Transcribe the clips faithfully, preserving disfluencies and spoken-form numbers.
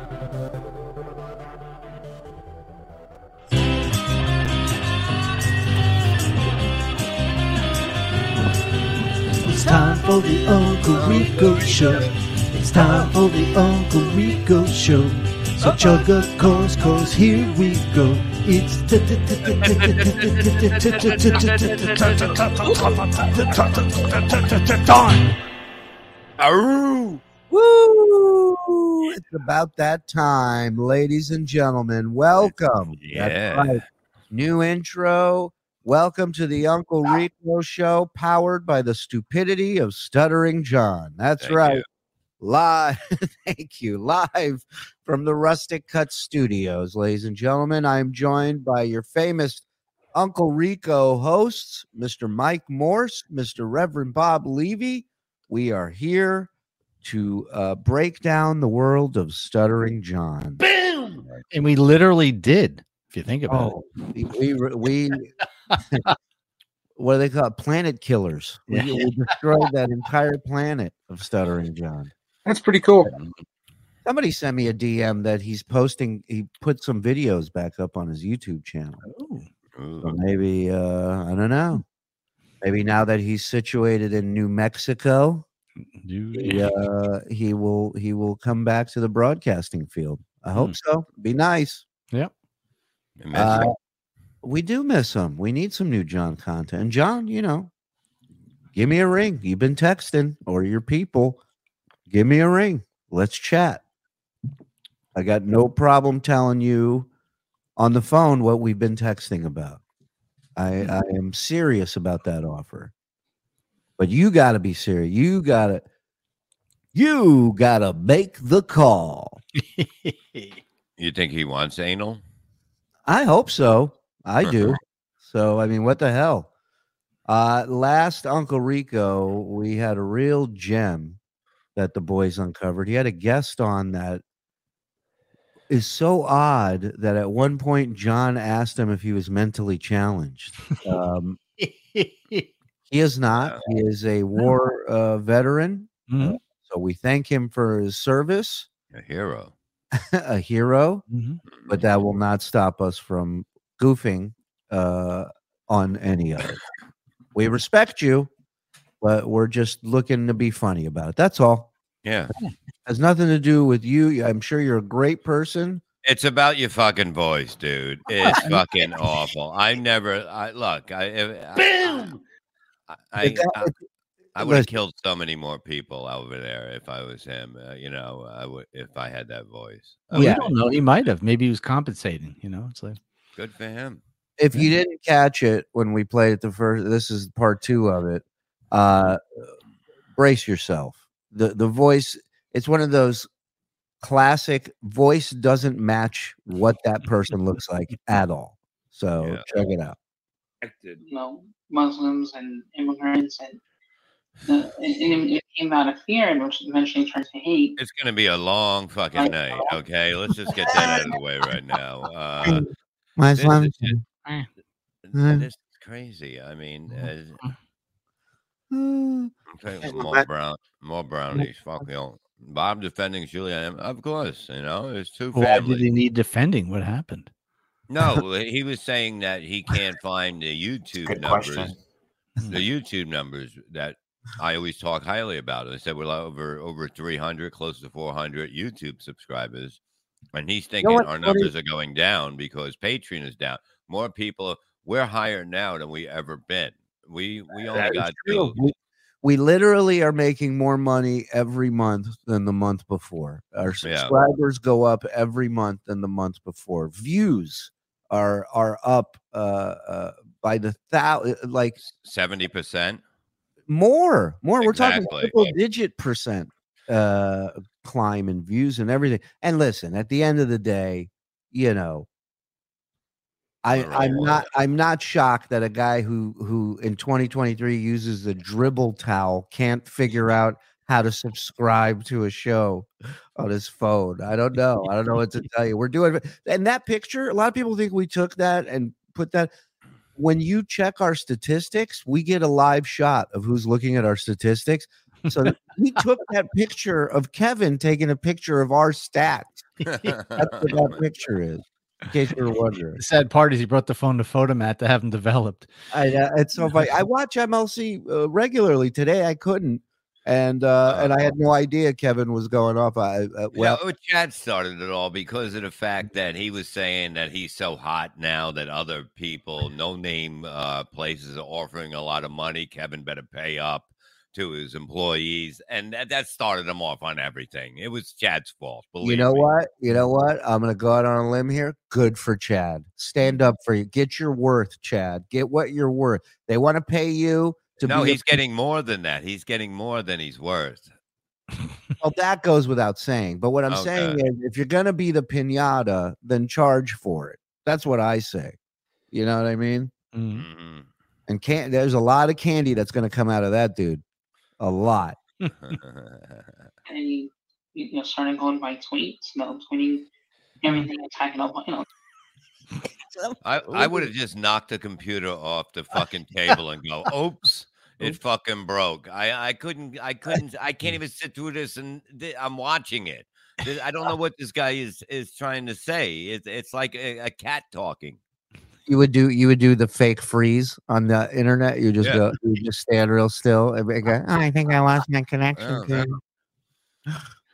It's time for the Uncle Rico Show. It's time for the Uncle Rico Show. So chug a course, course, here we go. It's time. Woo! It's about that time, ladies and gentlemen. Welcome. Yeah. That's right. New intro. Welcome to the Uncle Rico Show, powered by the stupidity of Stuttering John. That's Thank right. You. Live. Thank you. Live from the Rustic Cut Studios, ladies and gentlemen. I'm joined by your famous Uncle Rico hosts, Mister Mike Morse, Mister Reverend Bob Levy. We are here to uh, break down the world of Stuttering John. Boom! And we literally did, if you think about oh, it. We... we, we what do they call it? Planet Killers. We, yeah. we destroyed that entire planet of Stuttering John. That's pretty cool. Somebody sent me a D M that he's posting. He put some videos back up on his YouTube channel. Ooh. So maybe, uh, I don't know. Maybe now that he's situated in New Mexico, he, uh, he will he will come back to the broadcasting field. I hope mm. so. Be nice. Yeah. Uh, we do miss him. We need some new John content. And John, you know, give me a ring. You've been texting, or your people. Give me a ring. Let's chat. I got no problem telling you on the phone what we've been texting about. I, I am serious about that offer. But you got to be serious. You got to you got to make the call. You think he wants anal? I hope so. I do. So, I mean, what the hell? Uh, last Uncle Rico, we had a real gem that the boys uncovered. He had a guest on that is so odd that at one point John asked him if he was mentally challenged. Um, he is not. He is a war uh, veteran. Mm-hmm. So we thank him for his service. A hero. a hero. Mm-hmm. But that will not stop us from goofing uh, on any of it. We respect you, but we're just looking to be funny about it. That's all. Yeah. It has nothing to do with you. I'm sure you're a great person. It's about your fucking voice, dude. It's fucking awful. I never, I look, I, I, Boom! I, I, I, I, I would have killed so many more people over there if I was him. Uh, you know, I would, if I had that voice. Well, yeah. I don't know. He might have. Maybe he was compensating, you know, it's like, good for him. If you didn't catch it when we played it the first, this is part two of it. Uh, brace yourself. The the voice, it's one of those classic voice doesn't match what that person looks like at all. So yeah. Check it out. You know, Muslims and immigrants, and uh, and it came out of fear and which eventually turned to hate. It's going to be a long fucking like, night. Okay, let's just get that out of the way right now. Uh, My this, Islam. Is just, this is crazy. I mean, uh, I'm taking more brown, more brownies. Fuck you, Bob. Defending Julian, of course. You know, it's too. Why did he need defending? What happened? No, he was saying that he can't find the YouTube numbers. Question. The YouTube numbers that I always talk highly about. I said we're over over three hundred, close to four hundred YouTube subscribers. And he's thinking, you know what, our numbers are going down because Patreon is down. More people, we're higher now than we ever been. We we only got two. We, we literally are making more money every month than the month before. Our subscribers yeah. go up every month than the month before. Views are are up uh, uh, by the thousand, like seventy percent more. More. Exactly. We're talking triple digit percent. Uh, climb and views and everything. And listen, at the end of the day, you know, I, I'm not I'm not shocked that a guy who who in twenty twenty-three uses the dribble towel can't figure out how to subscribe to a show on his phone. I don't know. I don't know what to tell you. We're doing and that picture. A lot of people think we took that and put that. When you check our statistics, we get a live shot of who's looking at our statistics. So we took that picture of Kevin taking a picture of our stats That's what that picture is. In case you were wondering. The sad part is he brought the phone to Photomat to have them developed. I, uh, it's so funny. I watch M L C uh, regularly. Today I couldn't, and uh, and I had no idea Kevin was going off. I uh, well, no, Chad started it all because of the fact that he was saying that he's so hot now that other people, no name uh, places, are offering a lot of money. Kevin better pay up to his employees, and that, that started him off on everything. It was Chad's fault. You know me. What? You know what? I'm going to go out on a limb here. Good for Chad. Stand up for you. Get your worth, Chad. Get what you're worth. They want to pay you to no, be. No, he's a- getting more than that. He's getting more than he's worth. Well, that goes without saying. But what I'm okay. saying is, if you're going to be the pinata, then charge for it. That's what I say. You know what I mean? Mm-hmm. And can- there's a lot of candy that's going to come out of that dude. A lot. And you know, starting going by tweets, no tweeting, everything, attacking up. You know, I I would have just knocked the computer off the fucking table and go, "Oops, it fucking broke." I I couldn't, I couldn't, I can't even sit through this, and th- I'm watching it. I don't know what this guy is is trying to say. It's it's like a, a cat talking. You would do you would do the fake freeze on the internet. You just yeah. go, you just stand real still. And go, oh, I think I lost my connection. Yeah,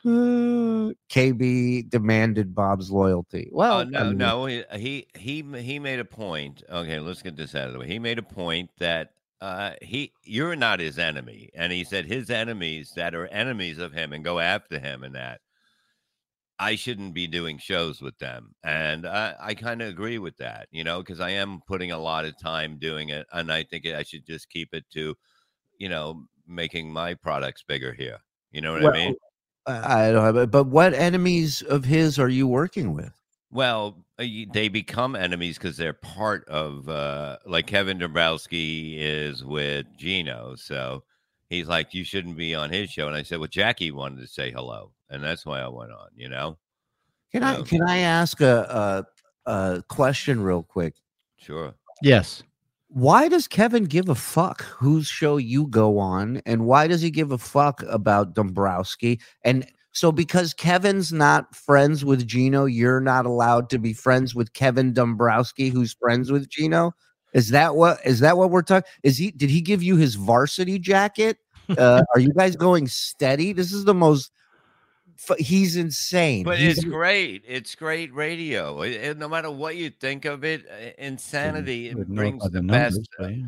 to K B demanded Bob's loyalty. Well, uh, no, I mean, no, he he he made a point. Okay, let's get this out of the way. He made a point that uh, he you're not his enemy, and he said his enemies that are enemies of him and go after him and that. I shouldn't be doing shows with them. And I, I kind of agree with that, you know, because I am putting a lot of time doing it. And I think I should just keep it to, you know, making my products bigger here. You know what well, I mean? I don't have it. But what enemies of his are you working with? Well, they become enemies because they're part of, uh, like Kevin Dombrowski is with Gino. So he's like, you shouldn't be on his show. And I said, well, Jackie wanted to say hello. And that's why I went on, you know. Can I um, can I ask a, a a question real quick? Sure. Yes. Why does Kevin give a fuck whose show you go on, and why does he give a fuck about Dombrowski? And so, because Kevin's not friends with Gino, you're not allowed to be friends with Kevin Dombrowski, who's friends with Gino. Is that what is that what we're talking? Is he? Did he give you his varsity jacket? Uh, are you guys going steady? This is the most. He's insane. But He's it's in- great. It's great radio. It, it, no matter what you think of it, insanity it brings the, the numbers, best. Right?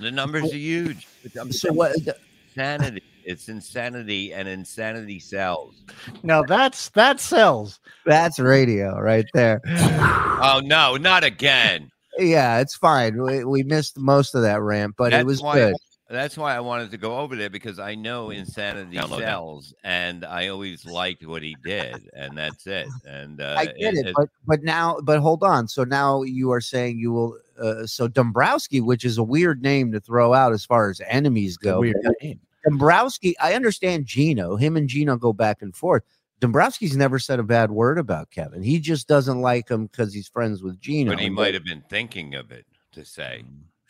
The numbers are huge. I'm so what? The- insanity. It's insanity, and insanity sells. Now that's that sells. That's radio right there. Oh no, not again. Yeah, it's fine. We, we missed most of that rant, but that's it was why- good. That's why I wanted to go over there, because I know insanity Hello, sells, man. And I always liked what he did, and that's it. And uh, I get it, it but but now, but hold on. So now you are saying you will. Uh, so Dombrowski, which is a weird name to throw out as far as enemies go. Weird name. Dombrowski, I understand Gino. Him and Gino go back and forth. Dombrowski's never said a bad word about Kevin. He just doesn't like him because he's friends with Gino. But he might have been thinking of it to say.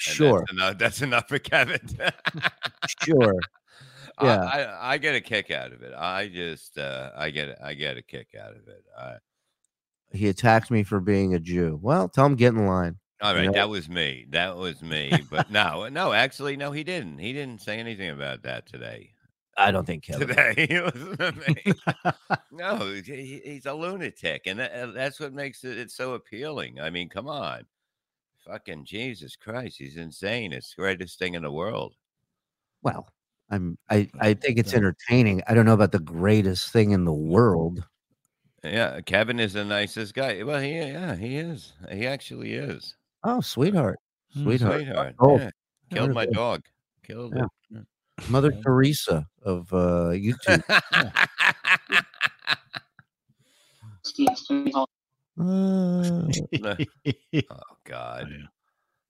And sure, that's enough, that's enough for Kevin. Sure, yeah, I, I, I get a kick out of it. I just, uh, I get, I get a kick out of it. I... He attacked me for being a Jew. Well, tell him get in line. All right, you know? that was me. That was me. But no, no, actually, no, he didn't. He didn't say anything about that today. I don't think Kevin. Today, it wasn't no, he, he's a lunatic, and that, that's what makes it it's so appealing. I mean, come on. Fucking Jesus Christ, he's insane. It's the greatest thing in the world. Well, I'm I, I think it's entertaining. I don't know about the greatest thing in the world. Yeah, Kevin is the nicest guy. Well, he yeah, he is. He actually is. Oh, sweetheart. Sweetheart. Sweetheart. Oh, yeah. Killed my dog. Killed yeah. him. Mother yeah. Teresa of uh YouTube. Yeah. Uh, oh God!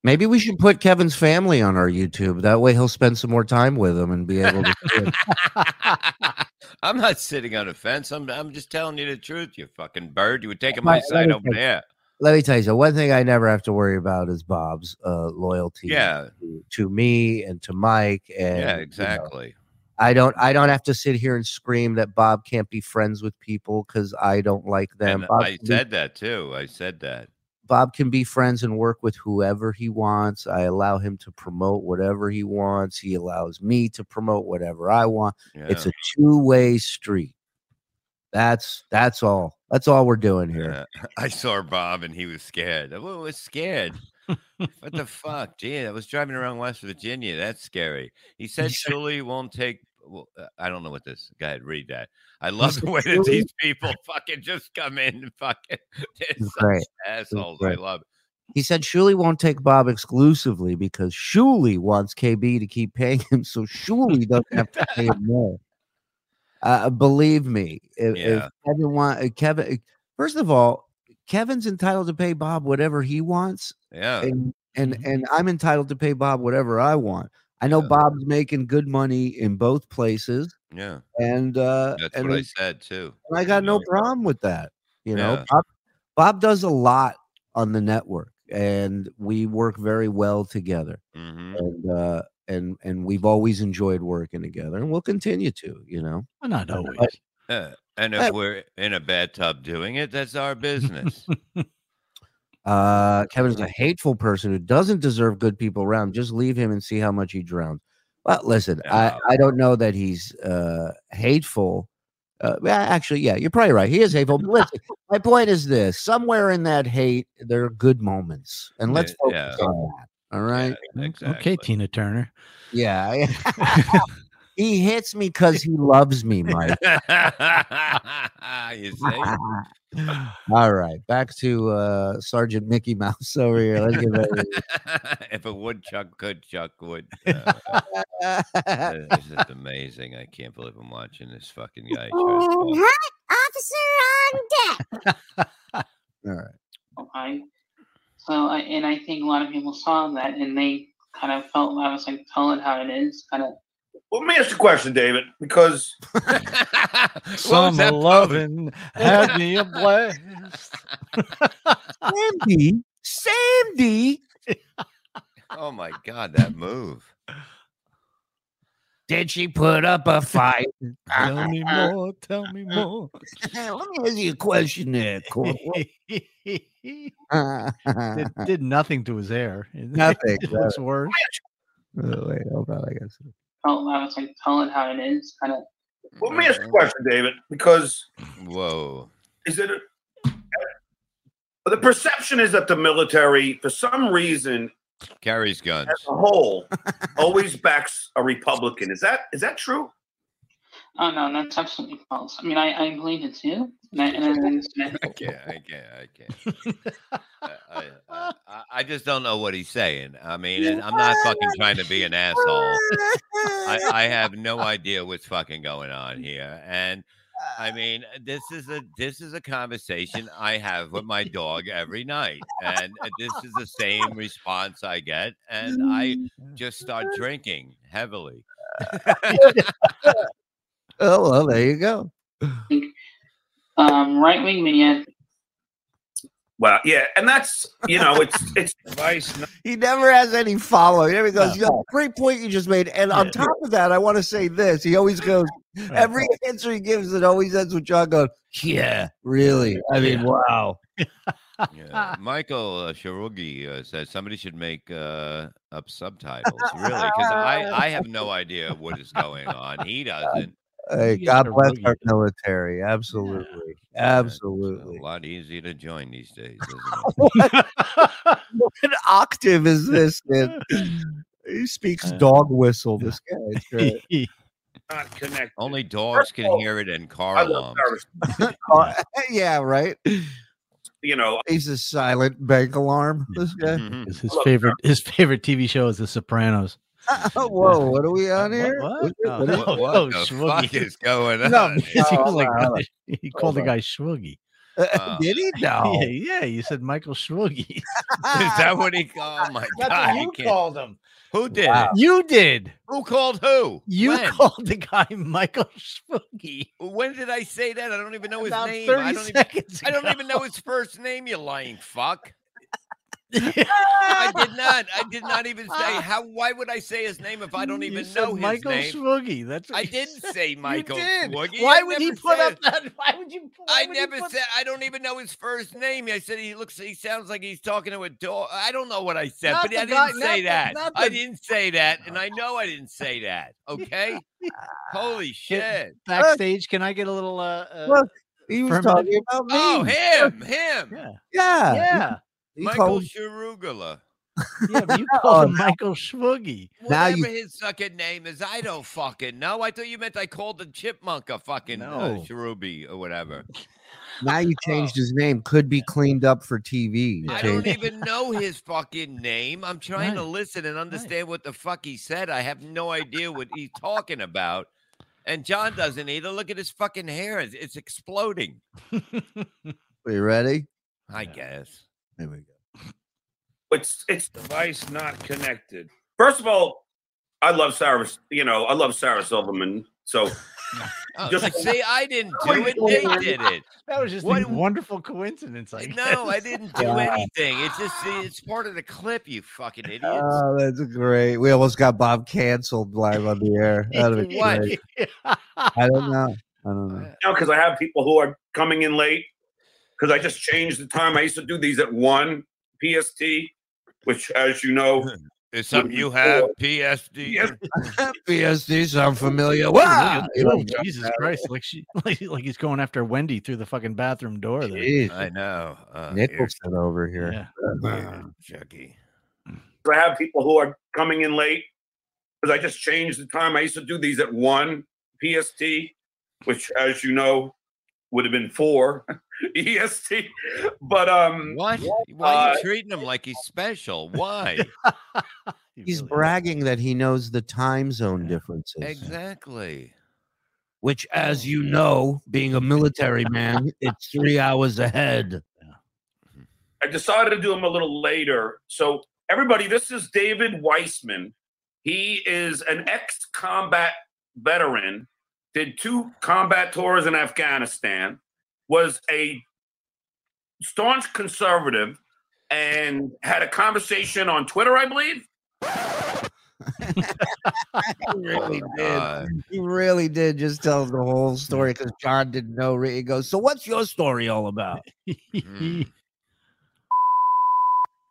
Maybe we should put Kevin's family on our YouTube. That way, he'll spend some more time with them and be able to. Do it. I'm not sitting on a fence. I'm. I'm just telling you the truth. You fucking bird. You were taking my, my side over you, there. Let me tell you. So one thing I never have to worry about is Bob's uh, loyalty. Yeah. To, to me and to Mike. And, yeah, exactly. You know, I don't I don't have to sit here and scream that Bob can't be friends with people because I don't like them. Bob, I said that too. I said that. Bob can be friends and work with whoever he wants. I allow him to promote whatever he wants. He allows me to promote whatever I want. Yeah. It's a two-way street. That's that's all. That's all we're doing here. Yeah. I saw Bob and he was scared. I was scared. What the fuck? Gee, I was driving around West Virginia. That's scary. He said, surely won't take. Well, I don't know what this. Go ahead, read that. I love the way that these people fucking just come in and fucking assholes. I love it. He said Shuley won't take Bob exclusively because Shuley wants K B to keep paying him, so Shuley doesn't have to pay him more. Uh, believe me, if, yeah. if Kevin want Kevin. First of all, Kevin's entitled to pay Bob whatever he wants. Yeah, and and, and I'm entitled to pay Bob whatever I want. I know yeah. Bob's making good money in both places. Yeah. And uh, that's and what I said too. And I got you know, no problem with that. You know, yeah. Bob, Bob does a lot on the network and we work very well together. Mm-hmm. And uh, and and we've always enjoyed working together and we'll continue to, you know. Well, not always. But, yeah. And if I, we're in a bathtub doing it, that's our business. Uh, Kevin is a hateful person who doesn't deserve good people around. Just leave him and see how much he drowns. Well, listen, no. I, I don't know that he's uh, hateful. Uh, actually, yeah, you're probably right. He is hateful. But listen, my point is this. Somewhere in that hate, there are good moments. And let's yeah, focus yeah. on that. All right? Yeah, exactly. Okay, Tina Turner. Yeah. He hits me because he loves me, Mike. You see? All right, back to uh, Sergeant Mickey Mouse over here. Let's get ready. If a woodchuck could chuck wood, uh, this is amazing. I can't believe I'm watching this fucking guy. Um, hot officer on deck. All right. Okay. So, I, and I think a lot of people saw that, and they kind of felt I was like telling how it is, kind of. Well, let me ask you a question, David, because some loving had me a blast. Sandy, Sandy. Oh my God, that move! Did she put up a fight? Tell me more. Tell me more. Let me ask you a question, there, Cole. It did nothing to his hair. Nothing. It looks worse. Oh, wait, hold on. I guess. Oh, I was like telling how it is. Kind of. Well, let me ask you a question, David, because whoa, is it? A, the perception is that the military, for some reason, carries guns as a whole, always backs a Republican. Is that is that true? Oh no, that's absolutely false. I mean, I, I believe it too. And I, and I, understand. I can't, I can't, I can't. I, I, I, I just don't know what he's saying. I mean, and I'm not fucking trying to be an asshole. I, I have no idea what's fucking going on here. And I mean, this is a this is a conversation I have with my dog every night, and this is the same response I get. And I just start drinking heavily. Oh, well, there you go. Um, right wing vignette. Well, yeah, and that's, you know, it's it's nice. He never has any follow. Here he goes. No. Yo, great point you just made. And on top of that, I want to say this. He always goes, every answer he gives, it always ends with John going, yeah, really? I mean, yeah. Wow. Yeah. Michael uh, Sharugi uh, says somebody should make uh, up subtitles, really, because I, I have no idea what is going on. He doesn't. Hey, God bless our military. Absolutely. Yeah. Absolutely. It's a lot easier to join these days, isn't it? What, what octave is this? Man? He speaks dog whistle, this guy. Right. Not connected. Only dogs can hear it in car alarms. Yeah, right. You know, he's a silent bank alarm. This guy. Mm-hmm. His favorite his favorite T V show is The Sopranos. Uh, whoa! What are we on here? What, what? No, what, what the Shwoogie. Fuck is going on? No, he, was like, oh, he called oh, the guy Shwoogie. Uh, Did he? No. Yeah, yeah, you said Michael Shwoogie. Is that what he called? Oh my That's God! Who called him? Who did? Wow. You did. Who called who? You when? Called the guy Michael Shwoogie. When did I say that? I don't even know his About name. I don't, even, I don't even know his first name. You lying fuck. I did not. I did not even say how. Why would I say his name if I don't even know his Michael name? Michael Swoogie. That's what I didn't said. Say Michael Swoogie. Why I would he put up that? Why would you? I would never said. I don't even know his first name. I said he looks. He sounds like he's talking to a dog. I don't know what I said, not but I didn't guy, say not, that. Not the, I didn't say that, and I know I didn't say that. Okay. Holy shit! Backstage, can I get a little? Uh, Look, he was talking minute? about me. Oh, him, him. Yeah. Yeah. yeah. He Michael Sharugula. Yeah, but you called him Michael Swoogie. Whatever you... his fucking name is, I don't fucking know. I thought you meant I called the chipmunk a fucking no. uh, Sharubi or whatever. Now you changed oh. his name. Could be cleaned up for T V. I don't even know his fucking name. I'm trying right. to listen and understand right. what the fuck he said. I have no idea what he's talking about. And John doesn't either. Look at his fucking hair. It's, it's exploding. Are you ready? I yeah. guess. There we go. It's it's device not connected. First of all, I love Sarah. You know, I love Sarah Silverman. So, oh, just like, see, I didn't do it. They did it. That was just what, a wonderful coincidence. I guess. No, I didn't do anything. It's just it's part of the clip. You fucking idiots. Oh, that's great. We almost got Bob canceled live on the air. That'd be what? Great. I don't know. I don't know. No, because I have people who are coming in late. Because I just changed the time. I used to do these at one P S T, which, as you know, is something you have. P S D, P S D sound familiar. Wow! Oh, Jesus Christ! Like she, like, like he's going after Wendy through the fucking bathroom door. There. I know. Uh, Nicholson over here. Yeah. Chucky. I have people who are coming in late because I just changed the time. I used to do these at one P S T, which, as you know, would have been four E S T, but um, what? Why are you uh, treating him like he's special? Why? He's really bragging is. that he knows the time zone differences. Exactly. Which, as you know, being a military man, it's three hours ahead. I decided to do him a little later. So, everybody, this is David Weissman. He is an ex-combat veteran. Did two combat tours in Afghanistan. Was a staunch conservative and had a conversation on Twitter, I believe. He really did. He really did just tell the whole story because John didn't know. He goes, "So what's your story all about?"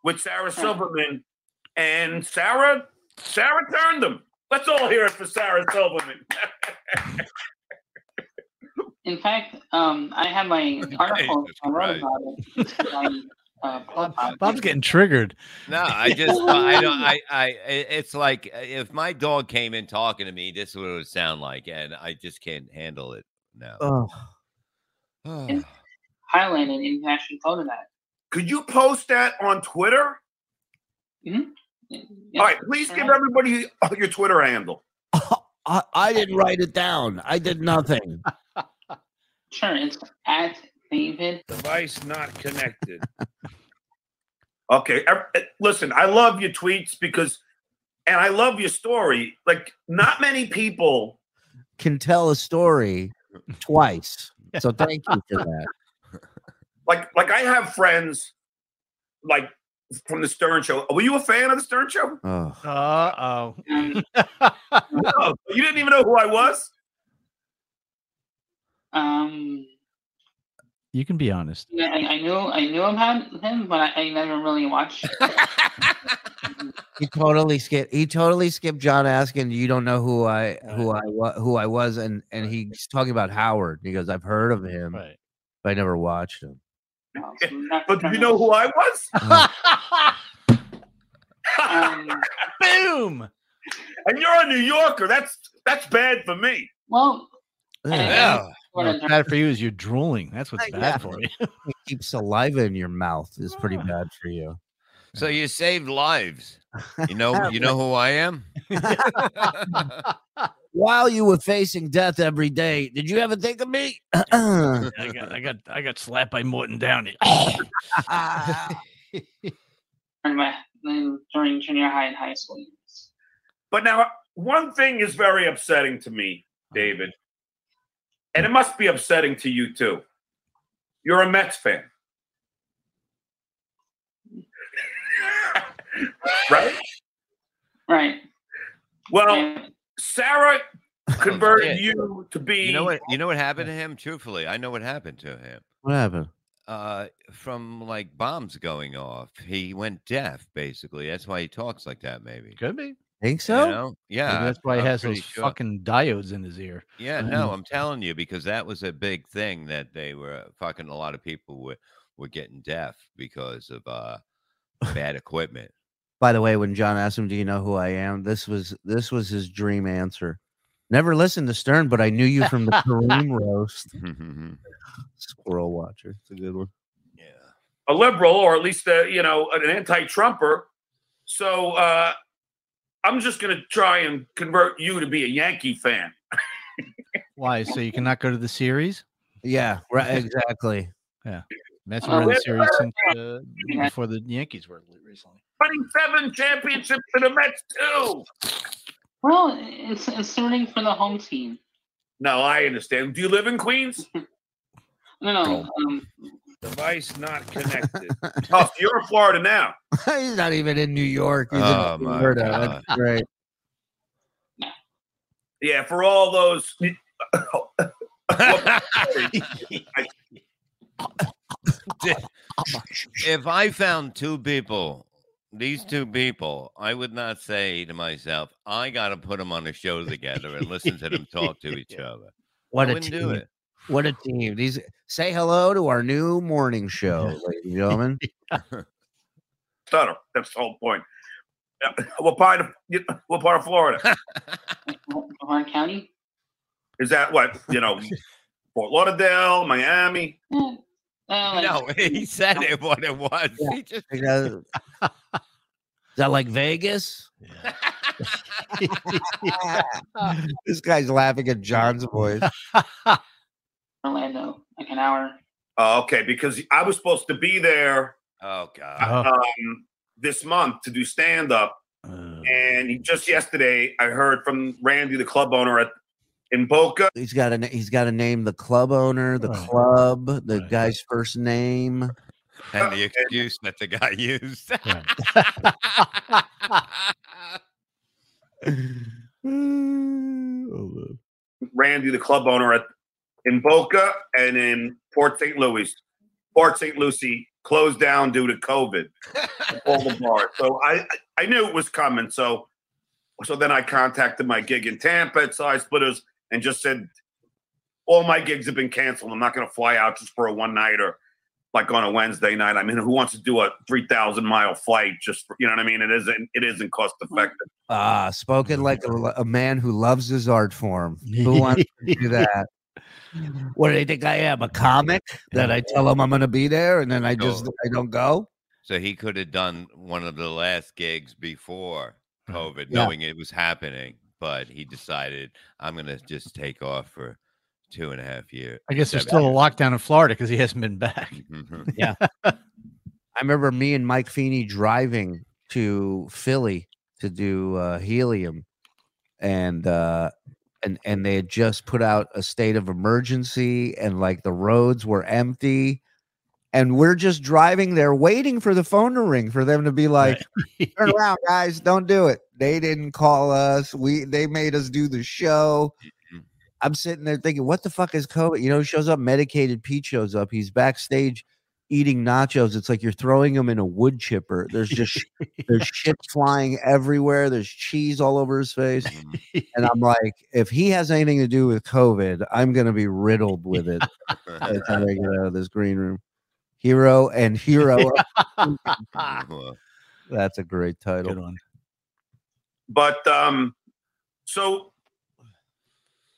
With Sarah Silverman, and Sarah, Sarah turned him. Let's all hear it for Sarah Silverman. In fact, um, I had my article I wrote about it. I, uh, Bob, Bob's getting triggered. No, I just, I don't, I, I, it's like if my dog came in talking to me, this is what it would sound like, and I just can't handle it now. Oh. Oh. Highlighted in fashion photo that. Could you post that on Twitter? Mm-hmm. Yes. All right, please give everybody your Twitter handle. Oh, I, I didn't write it down. I did nothing. Sure, it's at David. Device not connected. Okay, listen, I love your tweets because, and I love your story. Like, not many people can tell a story twice. So thank you for that. Like, like I have friends, like, from the Stern Show. Were you a fan of the Stern Show? Oh. Uh-oh. No, you didn't even know who I was? Um, you can be honest. Yeah, I, I knew I knew about him, but I, I never really watched. He totally skipped. He totally skipped John asking, "You don't know who I who I who I was," and and he's talking about Howard. He goes, "I've heard of him, right. but I never watched him." No, so but do you know who I was? um, Boom! And you're a New Yorker. That's that's bad for me. Well, yeah. What's bad for you is you're drooling. That's what's bad yeah. for you. You keep saliva in your mouth is pretty bad for you. So you saved lives. You know, you know who I am? While you were facing death every day, did you ever think of me? I got I got I got slapped by Morton Downey. During junior high and high school years. But now one thing is very upsetting to me, David. And it must be upsetting to you, too. You're a Mets fan. Right? Right. Well, yeah. Sarah converted oh, you to be. You know what? You know what happened to him? Truthfully, I know what happened to him. What happened? Uh, from like bombs going off, he went deaf. Basically, that's why he talks like that. Maybe could be. Think so? You know? Yeah. Maybe that's why I'm he has those sure. fucking diodes in his ear. Yeah. Um, no, I'm telling you, because that was a big thing that they were fucking. A lot of people were were getting deaf because of uh bad equipment. By the way, when John asked him, "Do you know who I am?" This was this was his dream answer. Never listened to Stern, but I knew you from the Kareem roast. Squirrel watcher, it's a good one. Yeah, a liberal, or at least a, you know, an anti-Trumper. So uh, I'm just gonna try and convert you to be a Yankee fan. Why? So you cannot go to the series? Yeah, right. Exactly. Yeah, Mets were in the series since, uh, before the Yankees were recently. twenty-seven championships for the Mets, too. Well, it's, it's starting for the home team. No, I understand. Do you live in Queens? no, no. Oh. Um, Device not connected. Oh, you're in Florida now. He's not even in New York. He's oh, in Florida. That's great. Yeah, for all those. If I found two people. These two people, I would not say to myself, I got to put them on a show together and listen to them talk to each other. What I a team. Do it. What a team. These say hello to our new morning show, ladies and gentlemen. Stutter. That's the whole point. What part of, what part of Florida? Orange County? Is that what, you know, Fort Lauderdale, Miami? Mm. Uh, like, no, he said it what it was. Yeah. He just is that like Vegas? Yeah. This guy's laughing at John's voice. Orlando, like an hour. Uh, okay, because I was supposed to be there. Oh God! Um, oh. This month to do stand up, uh. and just yesterday I heard from Randy, the club owner at. In Boca, he's got a he's got to name the club owner, the oh, club, the right. guy's first name, and the excuse that the guy used. Randy, the club owner at in Boca and in Port Saint Louis, Port Saint Lucie closed down due to COVID. All the bars. So I I knew it was coming. So so then I contacted my gig in Tampa at Side Splitters. And just said, all my gigs have been canceled. I'm not going to fly out just for a one-nighter, like on a Wednesday night. I mean, who wants to do a three thousand mile flight just for, you know what I mean? It isn't, it isn't cost-effective. Ah, uh, spoken like a, a man who loves his art form. Who wants to do that? What do they think I am, a comic? That I tell them I'm going to be there, and then I just I don't go? So he could have done one of the last gigs before COVID, yeah. knowing it was happening. But he decided, I'm going to just take off for two and a half years. I guess there's still a lockdown in Florida because he hasn't been back. Mm-hmm. Yeah. I remember me and Mike Feeney driving to Philly to do uh, Helium. And, uh, and, and they had just put out a state of emergency and like the roads were empty. And we're just driving there waiting for the phone to ring for them to be like, right. Turn around, guys, don't do it. They didn't call us. We They made us do the show. I'm sitting there thinking, what the fuck is COVID? You know, he shows up, medicated Pete shows up. He's backstage eating nachos. It's like you're throwing him in a wood chipper. There's just there's shit flying everywhere. There's cheese all over his face. And I'm like, if he has anything to do with COVID, I'm going to be riddled with it. By the time I get out of this green room. Hero and Hero. That's a great title. Good one. But um, so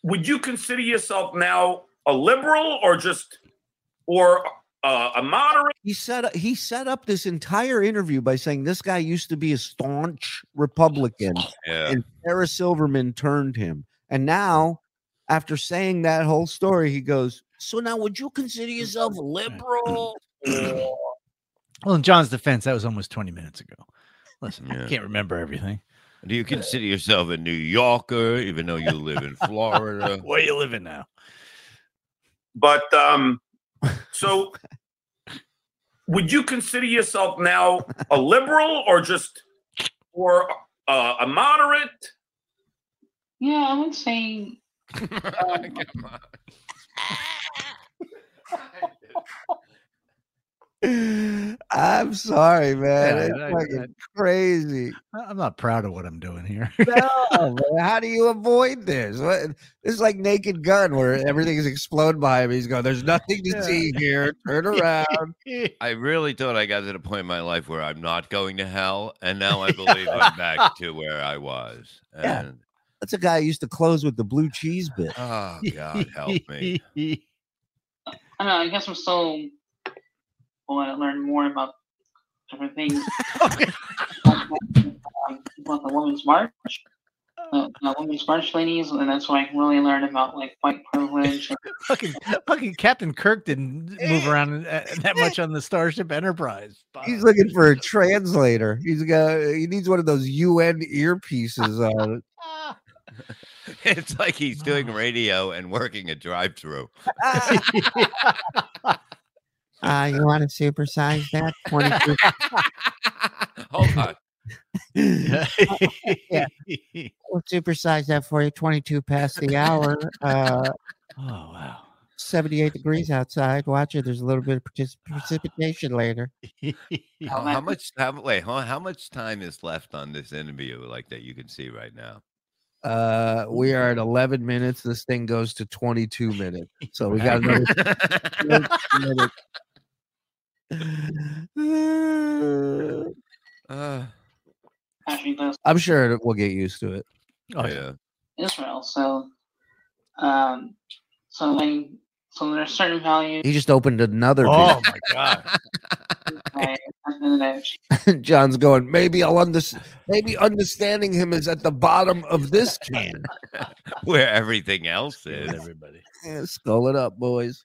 would you consider yourself now a liberal or just or uh, a moderate? He set he set up this entire interview by saying this guy used to be a staunch Republican, yeah. and Sarah Silverman turned him. And now, after saying that whole story, he goes, "So now, would you consider yourself liberal?" Well, in John's defense, that was almost twenty minutes ago. Listen, yeah. I can't remember everything. Do you consider yourself a New Yorker, even though you live in Florida? Where you living now? But um, so would you consider yourself now a liberal or just or uh, a moderate? Yeah, I would say. Um, Come on. I'm sorry, man. Yeah, it's I, fucking I, crazy. I'm not proud of what I'm doing here. No, man. How do you avoid this? What, this is like Naked Gun, where everything's exploded by him. He's going, there's nothing to yeah. see here. Turn around. I really thought I got to the point in my life where I'm not going to hell, and now I believe I'm back to where I was. And yeah. That's a guy who used to close with the blue cheese bit. Oh, God, help me. I don't know. I guess I'm so... I want to learn more about different things. Okay. Like, um, about the Women's March, uh, the Women's March ladies, and that's why I can really learn about like white privilege. fucking, fucking Captain Kirk didn't move around uh, that much on the Starship Enterprise. Bob. He's looking for a translator. He's got. He needs one of those U N earpieces on it. It's like he's doing radio and working a drive-through. Uh, you want to supersize that? twenty-two Hold on. Yeah. We'll supersize that for you. twenty-two past the hour. Uh, oh, wow. seventy-eight degrees outside. Watch it. There's a little bit of partic- precipitation later. How, how much? How, wait, how, how much time is left on this interview like that you can see right now? Uh, we are at eleven minutes. This thing goes to twenty-two minutes. So we got another. Uh, uh, I'm sure we'll get used to it. Oh yeah, Israel. So, um, so like, so there's certain values. He just opened another. Oh my god! John's going. Maybe I'll understand. Maybe understanding him is at the bottom of this can, where everything else is. Everybody, yeah, skull it up, boys.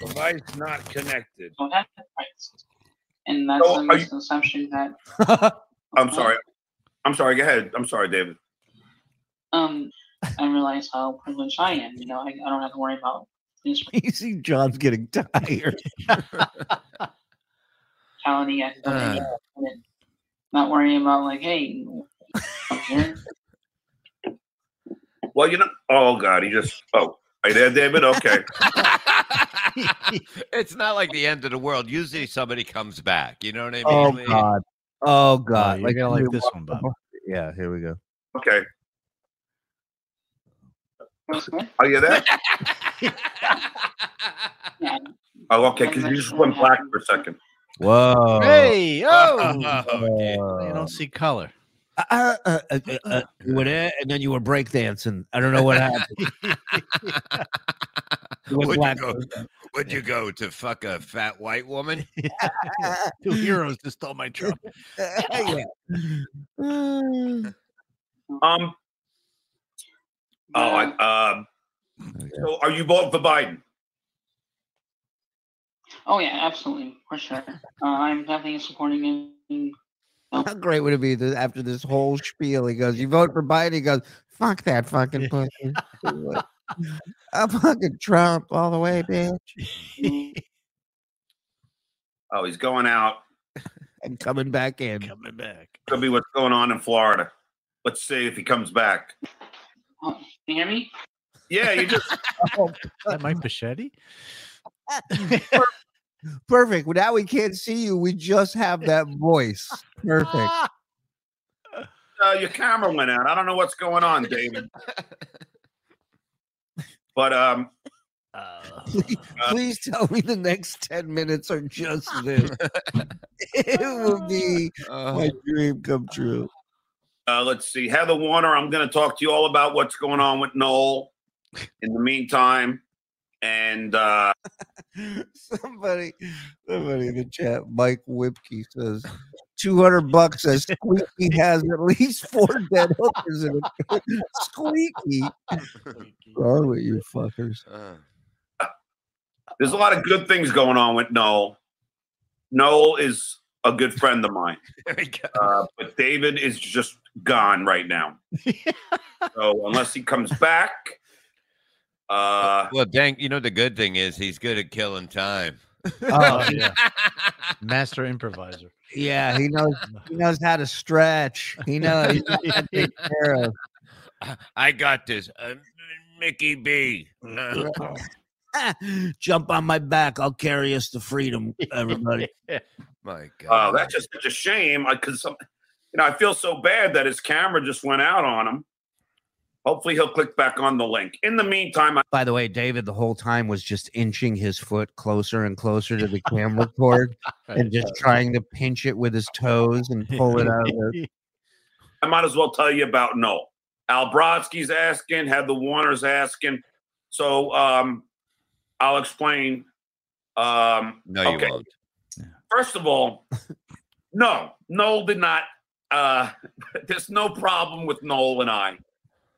Device not connected. So that's the price. And that's so, the misconception that. I'm uh, sorry. I'm sorry. Go ahead. I'm sorry, David. Um, I realize how privileged I am. You know, I, I don't have to worry about this. You see, John's getting tired. Mentality, I uh. not worrying about like, hey. Well, you know. Oh God, he just. Oh, are you there, David? Okay. It's not like the end of the world. Usually somebody comes back. You know what I mean? Oh, God. Oh, God. Like, I like this one, Bob. Yeah, here we go. Okay. Are you there? Oh, okay, because you just went black for a second. Whoa. Hey, oh. oh, oh you don't see color. Uh, uh, uh, uh, uh, you were there, and then you were breakdancing. I don't know what happened. Would you, go, would you go to fuck a fat white woman? Two heroes just stole my truck. um. Oh, I, uh, okay. So are you voting for Biden? Oh yeah, absolutely, for sure. Uh, I'm definitely supporting him. How great would it be that after this whole spiel, he goes, you vote for Biden? He goes, fuck that fucking pussy. I'm fucking Trump all the way, bitch. Oh, he's going out. And coming back in. Coming back. Could be what's going on in Florida. Let's see if he comes back. Oh, can you hear me? Yeah, you just... oh, that Mike Machete? Perfect. Well, now we can't see you. We just have that voice. Perfect. Uh, your camera went out. I don't know what's going on, David. But um, uh, please, uh, please tell me the next ten minutes are just this. It will be uh, my dream come true. Uh, let's see. Heather Warner, I'm going to talk to you all about what's going on with Noel in the meantime. And uh, somebody, somebody in the chat, Mike Whipke says two hundred bucks. Says Squeaky has at least four dead hookers in it. Squeaky, wrong with you fuckers. Uh, there's a lot of good things going on with Noel. Noel is a good friend of mine, there we go. Uh, but David is just gone right now. So unless he comes back. Uh, well, dang, you know, the good thing is he's good at killing time. Oh yeah, master improviser. Yeah, he knows. He knows how to stretch. He knows. He knows how to take care of. I got this, uh, Mickey B. Jump on my back. I'll carry us to freedom, everybody. My God, uh, that's just such a shame. Because you know, I feel so bad that his camera just went out on him. Hopefully he'll click back on the link. In the meantime, I by the way, David the whole time was just inching his foot closer and closer to the camera cord and just trying to pinch it with his toes and pull it out of it. I might as well tell you about Noel. Al Brodsky's asking, had the Warner's asking. So um, I'll explain. Um, no, you okay. won't. First of all, no, Noel did not. Uh, there's no problem with Noel and I.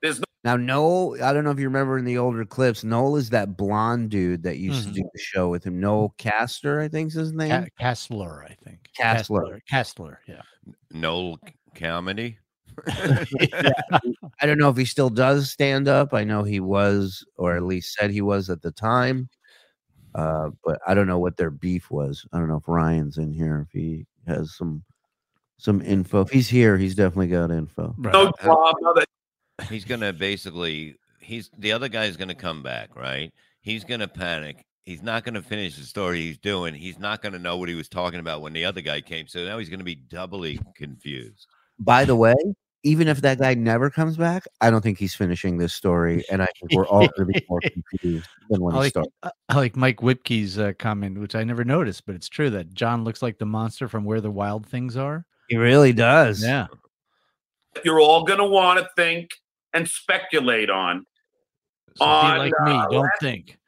There's no now, Noel, I don't know if you remember in the older clips, Noel is that blonde dude that used mm-hmm. to do the show with him. Noel Castler, I think is his name. Castler, I think. Castler. Castler, yeah. Noel Comedy. Yeah. I don't know if he still does stand-up. I know he was, or at least said he was at the time. Uh, but I don't know what their beef was. I don't know if Ryan's in here, if he has some some info. If he's here, he's definitely got info. Right. No problem. He's going to basically, he's the other guy's going to come back, right? He's going to panic. He's not going to finish the story he's doing. He's not going to know what he was talking about when the other guy came. So now he's going to be doubly confused. By the way, even if that guy never comes back, I don't think he's finishing this story. And I think we're all going to be more confused than when like, he started. I like Mike Whipke's uh, comment, which I never noticed, but it's true that John looks like the monster from Where the Wild Things Are. He really does. Yeah. You're all going to want to think and speculate on. So on, like uh, me, don't think.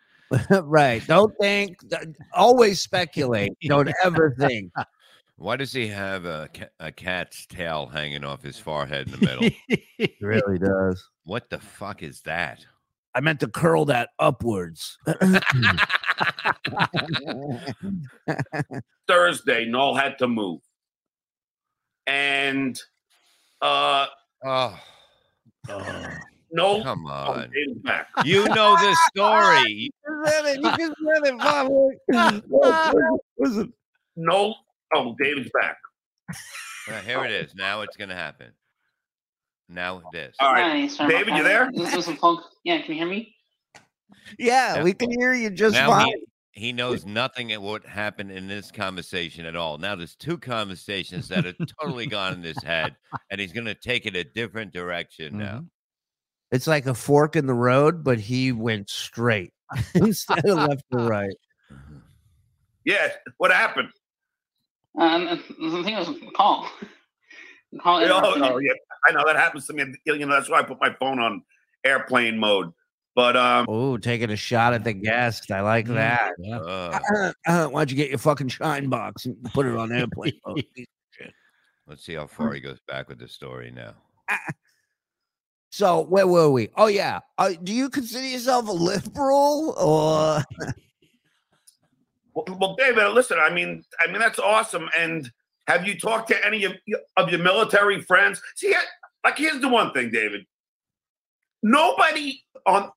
Right. Don't think. Always speculate. Don't ever think. Why does he have a, a cat's tail hanging off his forehead in the middle? He really does. What the fuck is that? I meant to curl that upwards. Thursday, Noel had to move. And uh oh. Oh, no, come on. You know this story. You just read it. Bob. Listen. No. Oh, David's back. Well, here it is. Now it's going to happen. Now this. All right. Hi, David, you there? This was a punk. Yeah, can you hear me? Yeah, we can hear you just now fine. He, he knows nothing of what happened in this conversation at all. Now there's two conversations that are totally gone in his head, and he's going to take it a different direction mm-hmm. now. It's like a fork in the road, but he went straight instead of left to right. Yeah, what happened? Um, I think it was a call. A call oh, oh, yeah, I know that happens to me. You know, that's why I put my phone on airplane mode. But um, oh, taking a shot at the guest, I like that. Yeah. Uh, uh, uh, why don't you get your fucking shine box and put it on airplane mode? Let's see how far he goes back with the story now. Uh, So where were we? Oh yeah. Uh, do you consider yourself a liberal or? well, well, David, listen. I mean, I mean that's awesome. And have you talked to any of, of your military friends? See, like here's the one thing, David. Nobody on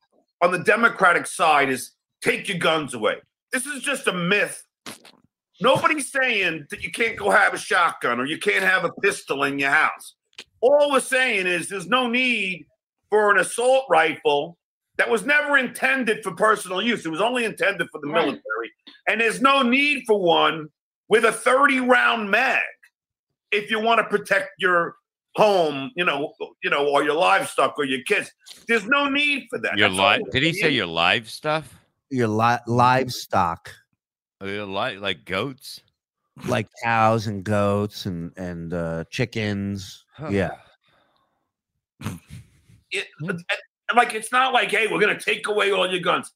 on the Democratic side is take your guns away. This is just a myth. Nobody's saying that you can't go have a shotgun or you can't have a pistol in your house. All we're saying is there's no need for an assault rifle that was never intended for personal use. It was only intended for the right. military. And there's no need for one with a thirty round mag if you want to protect your home, you know, you know, or your livestock or your kids. There's no need for that. Your li Did he say your livestock? Your li livestock. Your li like goats? Like cows and goats and, and uh, chickens. Huh. Yeah. It, like, it's not like, hey, we're going to take away all your guns.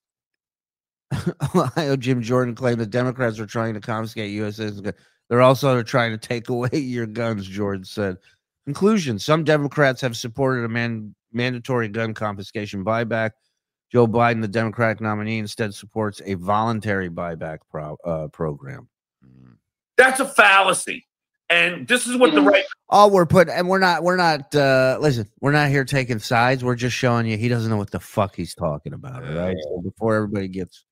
Ohio Jim Jordan claimed the Democrats are trying to confiscate U S citizens' guns. They're also trying to take away your guns, Jordan said. Conclusion, some Democrats have supported a man mandatory gun confiscation buyback. Joe Biden, the Democratic nominee, instead supports a voluntary buyback pro uh, program. That's a fallacy. And this is what the right. Oh, we're putting, and we're not, we're not, uh, listen, we're not here taking sides. We're just showing you he doesn't know what the fuck he's talking about, right? So before everybody gets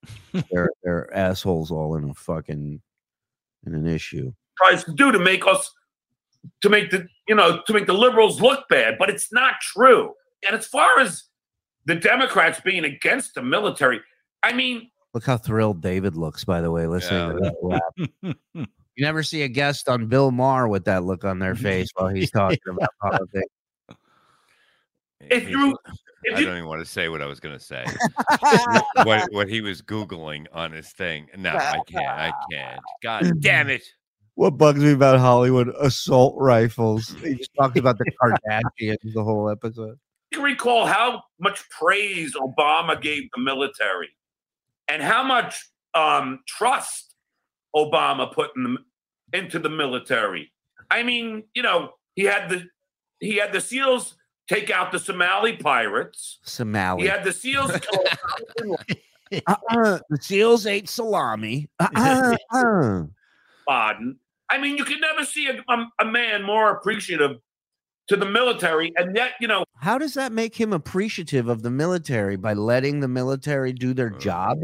their, their assholes all in a fucking, in an issue. Tries to do to make us, to make the, you know, to make the liberals look bad, but it's not true. And as far as the Democrats being against the military, I mean. Look how thrilled David looks, by the way, listening yeah. to that rap. You never see a guest on Bill Maher with that look on their face while he's talking about politics. If you, if I you, don't even want to say what I was going to say. what, what he was Googling on his thing. No, I can't. I can't. God damn it. What bugs me about Hollywood? Assault rifles. He just talked about the Kardashians the whole episode. You can recall how much praise Obama gave the military and how much um, trust Obama put in the into the military. I mean, you know, he had the he had the SEALs take out the Somali pirates. Somali. He had the SEALs kill uh, uh, the SEALs ate salami. Uh, uh, uh. I mean, you can never see a, a, a man more appreciative to the military, and yet, you know, how does that make him appreciative of the military by letting the military do their job?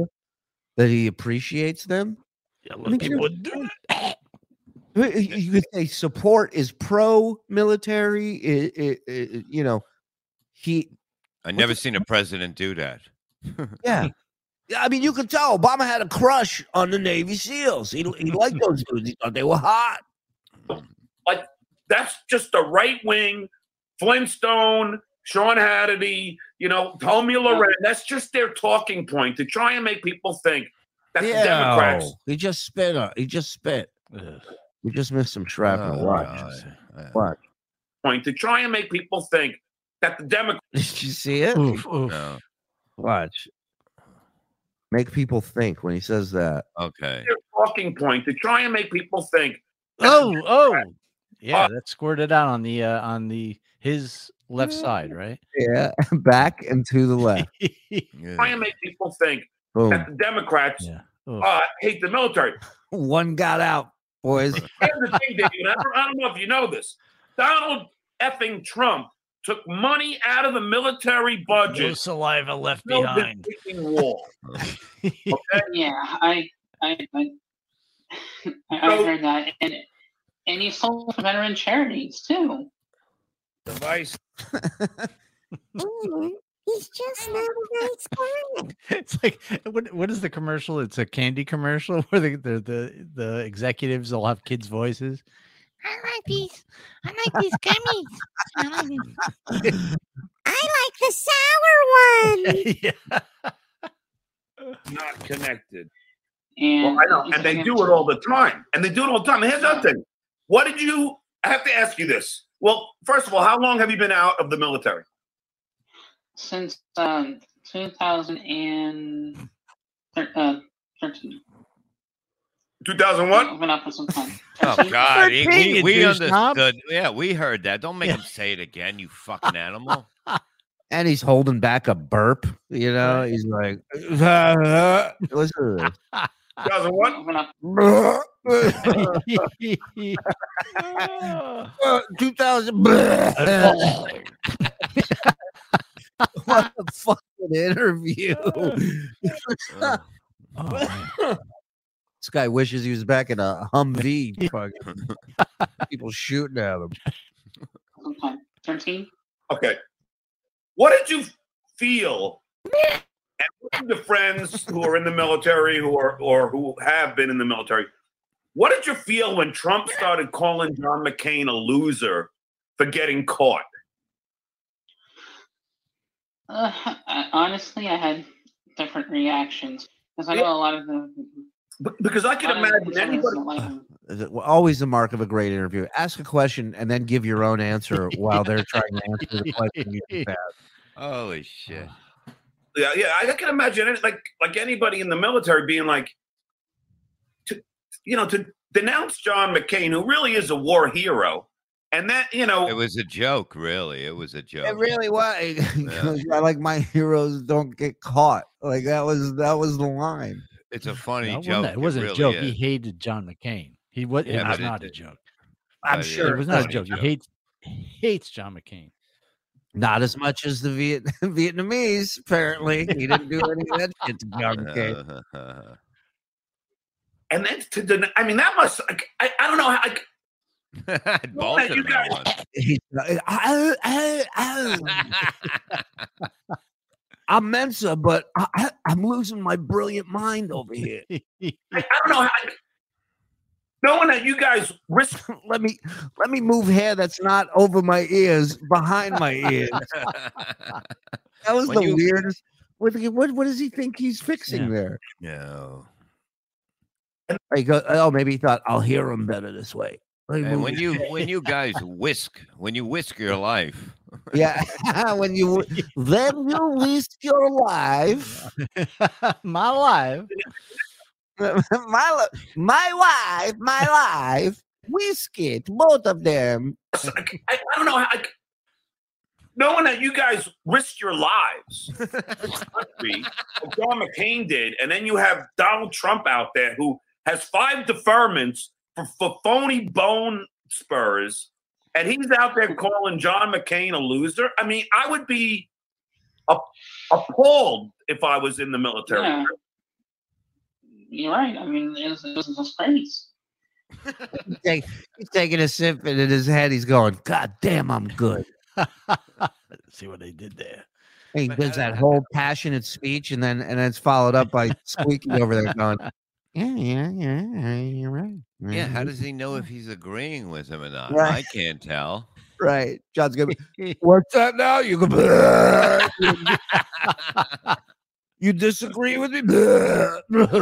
That he appreciates them. Yeah, I mean, people do that. You could say support is pro-military. It, it, it, you know, he. I never seen a president do that. Yeah, I mean, you could tell Obama had a crush on the Navy SEALs. He he liked those dudes. He thought they were hot. Like that's just a right wing, Flintstone, Sean Hannity, you know, Tommy Loren. That's just their talking point to try and make people think. That's yeah. the Democrats. He just spit on. He just spit. Ugh. We just missed some shrapnel. Oh, watch. Watch. Point to try and make people think that the Democrats. Did you see it? Oof, oof. No. Watch. Make people think when he says that. Okay. Their talking point to try and make people think. Oh, oh, yeah. Uh, that squirted out on the uh, on the his left yeah. side, right? Yeah, back and to the left. yeah. Try and make people think. Boom. That the Democrats yeah. uh, hate the military. One got out, boys. Here's the thing, David, I, don't, I don't know if you know this. Donald effing Trump took money out of the military budget. No saliva left behind. Wall. Okay? Yeah, I, I, I, I heard that, and and he sold to veteran charities too. Device. He's just not a nice guy. It's like what? What is the commercial? It's a candy commercial where the the the, the executives all have kids' voices. I like these. I like these gummies. I like, these. I like the sour one. yeah. Not connected. And, well, I know, and they do it all the time. And they do it all the time. And here's another thing. What did you? I have to ask you this. Well, first of all, how long have you been out of the military? Since um, two thousand thirteen. two thousand one? Been out for some time. Oh, God. He, we we understood. Stop. Yeah, we heard that. Don't make yeah. him say it again, you fucking animal. And he's holding back a burp. You know, he's like, listen. two thousand one? uh, two thousand. What a fucking interview. oh, oh, this guy wishes he was back in a Humvee. Fucking people shooting at him. Okay. thirteen. Okay. What did you feel? And what did the friends who are in the military who are or who have been in the military, what did you feel when Trump started calling John McCain a loser for getting caught? Uh, I, honestly, I had different reactions because I know a lot of the. Because I can imagine anybody. Like uh, always the mark of a great interview. Ask a question and then give your own answer while they're trying to answer the question you have. Holy shit! Yeah, yeah, I can imagine it, like like anybody in the military being like, to, you know, to denounce John McCain, who really is a war hero. And that, you know, it was a joke, really. It was a joke. It really was. Yeah. I like my heroes don't get caught. Like that was that was the line. It's a funny no, joke. It wasn't it really a joke. Is. He hated John McCain. He was. Yeah, it was not it, a joke. I'm uh, sure it was not a joke. He hates, hates John McCain. Not as much as the Viet Vietnamese, apparently. He didn't do any of that shit to John McCain. Uh, and then to deny, I mean, that must, I, I, I don't know how. I, you guys, I, I, I, I'm Mensa, but I, I, I'm losing my brilliant mind over here. I, I don't know how. I, knowing that you guys risk, let me let me move hair that's not over my ears, behind my ears. That was when the you, weirdest. What, what what does he think he's fixing yeah. there? No. He goes, oh, maybe he thought I'll hear him better this way. And when you when you guys whisk, when you whisk your life, yeah, when you then you whisk your life, my life, my my wife, my life, whisk it, both of them. I, I don't know how. I, knowing that you guys risked your lives, country, like John McCain did, and then you have Donald Trump out there who has five deferments for, for phony bone spurs, and he's out there calling John McCain a loser. I mean, I would be appalled if I was in the military. Yeah. You're right. I mean, it's a space. He's taking a sip, and in his head, he's going, God damn, I'm good. See what they did there. And he does that whole passionate speech, and then and it's followed up by squeaking over there going, yeah, yeah, yeah, you're right. Yeah, how does he know if he's agreeing with him or not? Right. I can't tell. Right. John's going to be, what's that now? You can. You disagree with me? What's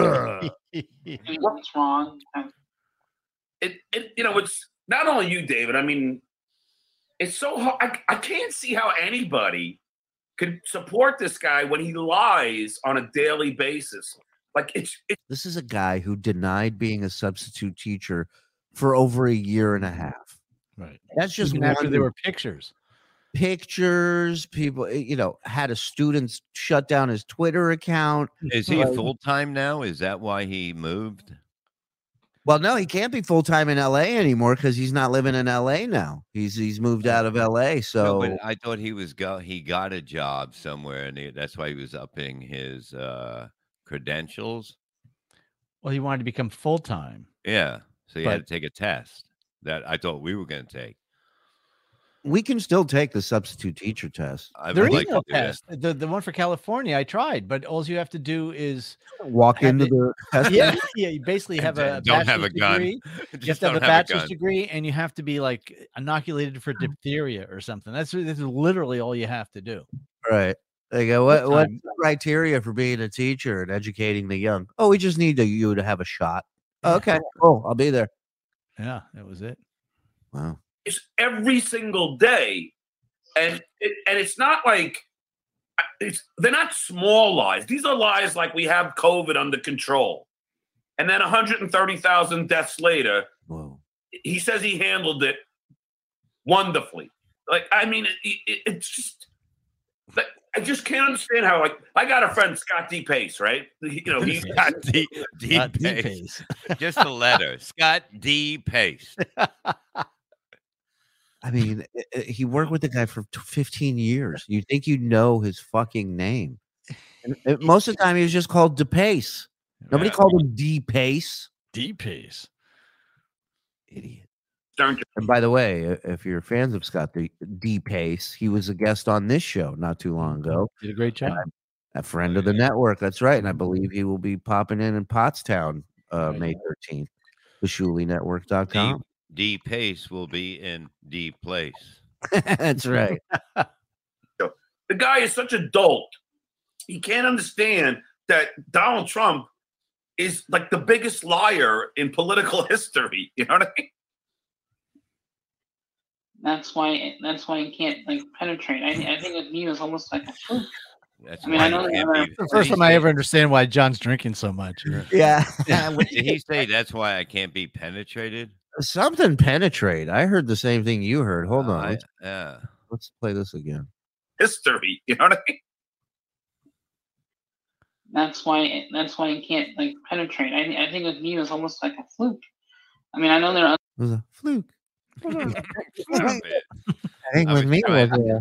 wrong? It, it, you know, it's not only you, David. I mean, it's so hard. I, I can't see how anybody could support this guy when he lies on a daily basis. Like it's, it's this is a guy who denied being a substitute teacher for over a year and a half. Right. That's just even after there were pictures. Pictures, people, you know, had a student shut down his Twitter account. Is he uh, full time now? Is that why he moved? Well, no, he can't be full time in L A anymore because he's not living in L A now. He's he's moved out of L A. So no, but I thought he was go he got a job somewhere, and he, that's why he was upping his uh credentials. Well, he wanted to become full-time. Yeah, so he but, had to take a test that I thought we were going to take. We can still take the substitute teacher test. I there is no test. The, the one for California, I tried, but all you have to do is walk into it, the test. Yeah, yeah, you basically have a don't have a gun. Degree. You have to have a bachelor's degree, and you have to be like inoculated for diphtheria or something. That's, that's literally all you have to do. Right. They go, what, what's the criteria for being a teacher and educating the young? Oh, we just need to, you to have a shot. Oh, okay. Oh, I'll be there. Yeah, that was it. Wow. It's every single day. And, it, and it's not like, it's, they're not small lies. These are lies like we have COVID under control. And then one hundred thirty thousand deaths later, whoa, he says he handled it wonderfully. Like, I mean, it, it, it's just... Like, I just can't understand how, like, I got a friend, Scott D. Pace, right? You know, he's Scott D. D. Scott Pace. D. Pace. Just a letter. Scott D. Pace. I mean, he worked with the guy for fifteen years. You think you know his fucking name. And most of the time, he was just called DePace. Nobody yeah. called him D. Pace. D. Pace. Idiot. And by the way, if you're fans of Scott D. D. Pace, he was a guest on this show not too long ago. Did a great job. A friend of the network. That's right. And I believe he will be popping in in Pottstown uh, May thirteenth. the shuley network dot com. D. Pace will be in D. Place. That's right. The guy is such a dolt. He can't understand that Donald Trump is like the biggest liar in political history. You know what I mean? That's why. That's why it can't like penetrate. I, I think with me is almost like a fluke. I mean, I know that's the first time I ever understand why John's drinking so much. Yeah. Did he say that's why I can't be penetrated? Something penetrate. I heard the same thing you heard. Hold uh, on. Let's, I, yeah. Let's play this again. History. You know what I mean? That's why. That's why it can't like penetrate. I, I think with me is almost like a fluke. I mean, I know there are. It was a fluke. Stop it. I think I when me was there.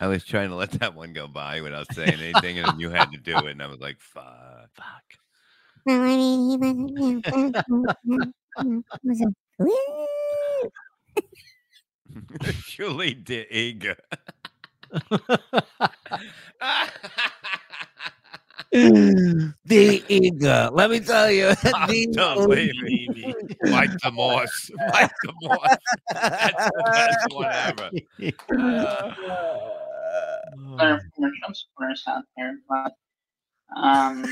I was trying to let that one go by without saying anything, and you had to do it, and I was like, fuck. Fuck. Julie Diego. The eager. Let me tell you. The Mike the Morse. Mike the Morse. That's the best one ever. Uh, um,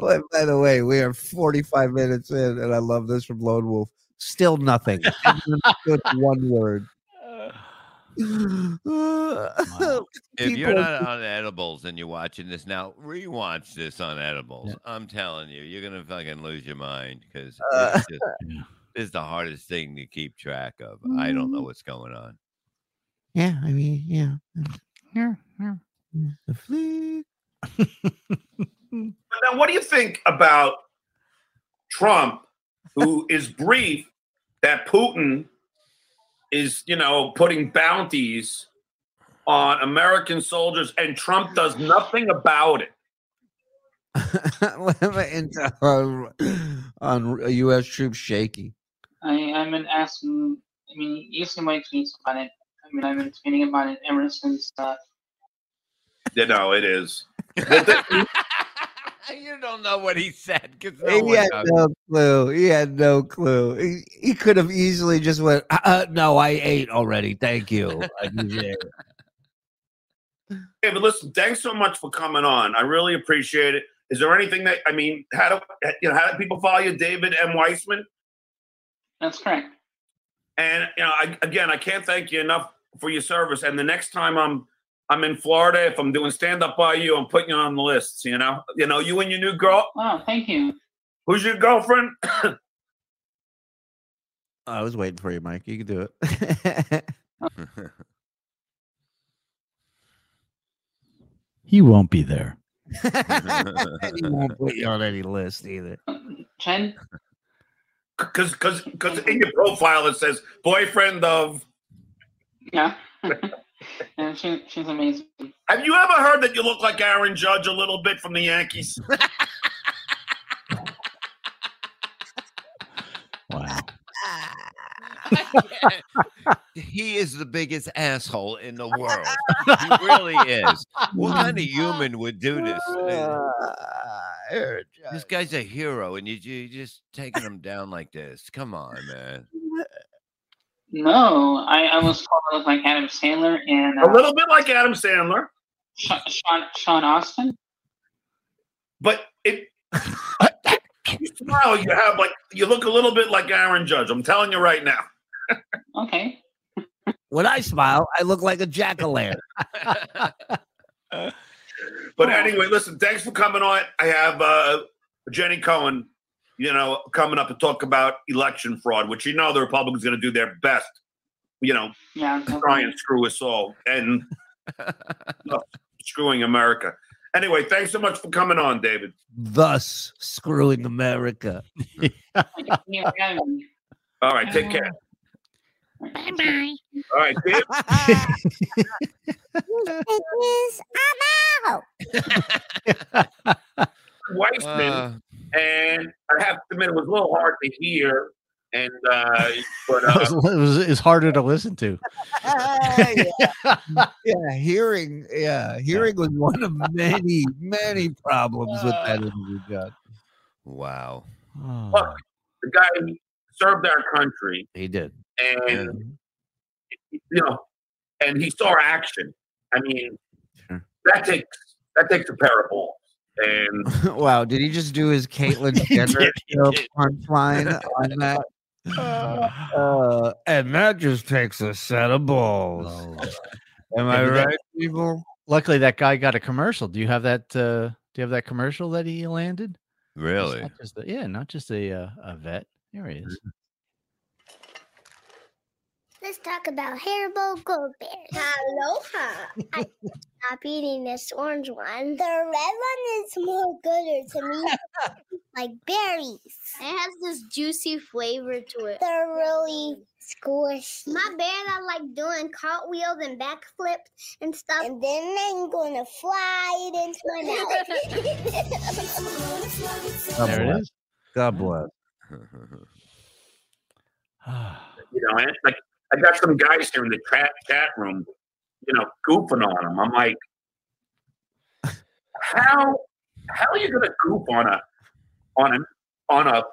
well, by the way, we are forty-five minutes in, and I love this from Lone Wolf. Still nothing. One word. If you're not on edibles and you're watching this now, rewatch this on edibles. Yeah. I'm telling you, you're gonna fucking lose your mind because uh, this is the hardest thing to keep track of. Mm. I don't know what's going on. Yeah, I mean, yeah, yeah, yeah. The flea. But now, what do you think about Trump, who is briefed that Putin is, you know, putting bounties on American soldiers, and Trump does nothing about it? on, on U S troops shaking. I, I've been asking, I mean, you see my tweets about it. I mean, I've been tweeting about it ever since. Uh... You know, it is. You don't know what he said because no he had knows. no clue. He had no clue. He, he could have easily just went, uh, uh, "No, I ate already. Thank you." Yeah. Hey, but listen, thanks so much for coming on. I really appreciate it. Is there anything that I mean? How do you know? How do people follow you, David M. Weissman? That's correct. And you know, I, again, I can't thank you enough for your service. And the next time I'm. I'm in Florida. If I'm doing stand-up by you, I'm putting you on the list, you know? You know, you and your new girl. Oh, thank you. Who's your girlfriend? I was waiting for you, Mike. You can do it. He won't be there. He won't put you on any list either. Chen? Because because because in your profile it says, boyfriend of... Yeah. And she, she's amazing. Have you ever heard that you look like Aaron Judge a little bit from the Yankees? Wow. He is the biggest asshole in the world. He really is. What kind of human would do this? Uh, this guy's a hero, and you, you're just taking him down like this. Come on, man. No, I, I was told I looked like Adam Sandler and uh, a little bit like Adam Sandler, Sean Sean Austin. But it, you smile. You have like you look a little bit like Aaron Judge. I'm telling you right now. Okay. When I smile, I look like a jack-o'-lantern. But anyway, listen. Thanks for coming on. I have uh, Jenny Cohen, you know, coming up to talk about election fraud, which, you know, the Republicans are going to do their best, you know, yeah, to try and screw us all and uh, screwing America. Anyway, thanks so much for coming on, David. Thus screwing America. All right, take care. Bye-bye. All right, David. It is out. Weissman, uh, and I have to admit it was a little hard to hear, and uh, but uh, it, was, it, was, it was harder to listen to. Uh, yeah. yeah, hearing, yeah, hearing was one of many, many problems uh, with that interview, John. Wow, oh. Look, the guy served our country. He did, and yeah. you know, and he saw action. I mean, sure. that takes that takes a pair of balls. And wow, did he just do his Caitlyn Jenner punchline on that? Uh, uh, and that just takes a set of balls. Oh. Am I and right, that, people? Luckily, that guy got a commercial. Do you have that? Uh, do you have that commercial that he landed? Really? Not just a, yeah, not just a uh, a vet. There he is. Let's talk about Haribo Gold Bears. Aloha. I Stop eating this orange one. The red one is more gooder to me. Like berries. It has this juicy flavor to it. They're really squishy. My bears are like doing cartwheels and backflips and stuff. And then I'm going to fly it into my mouth. God there bless. It is. God bless. You know, it's like I got some guys here in the chat chat room, you know, goofing on them. I'm like, how how are you gonna goof on a on a on a, a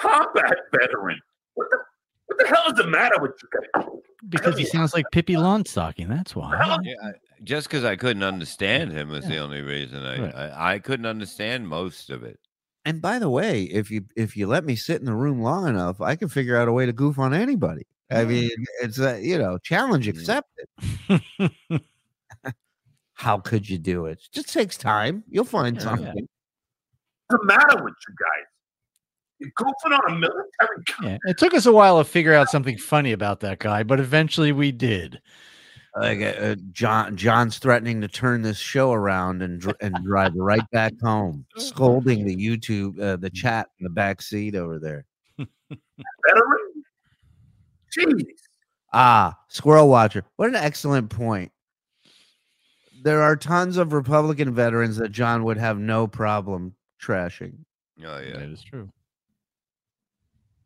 combat veteran? What the what the hell is the matter with you guys? Because he sounds like Pippi Longstocking. That's why. Yeah, I, just because I couldn't understand him was yeah. the only reason. I, right. I I couldn't understand most of it. And by the way, if you if you let me sit in the room long enough, I can figure out a way to goof on anybody. I mean, it's a, you know, challenge accepted. How could you do it? It just takes time. You'll find yeah, something. Yeah. What's the matter with you guys? You're goofing on a military guy. Yeah, it took us a while to figure out something funny about that guy, but eventually we did. Like uh, John, John's threatening to turn this show around and dr- and drive right back home, scolding the YouTube, uh, the chat in the back seat over there. Jeez. Ah, Squirrel Watcher. What an excellent point. There are tons of Republican veterans that John would have no problem trashing. Oh, yeah, that is true.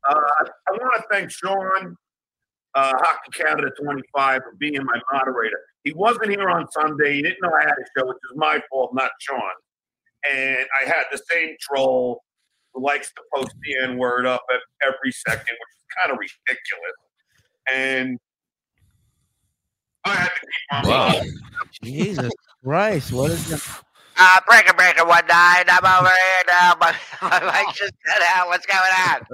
Uh, I, I want to thank Sean. Uh, Hockey Canada twenty-five for being my moderator. He wasn't here on Sunday. He didn't know I had a show, which is my fault, not Sean. And I had the same troll who likes to post the N-word up at every second, which is kind of ridiculous. And I had to keep on. Wow. Jesus Christ, what is that? Uh, breaker, breaker, one nine. I'm over here now. My, my mic just cut out. What's going on?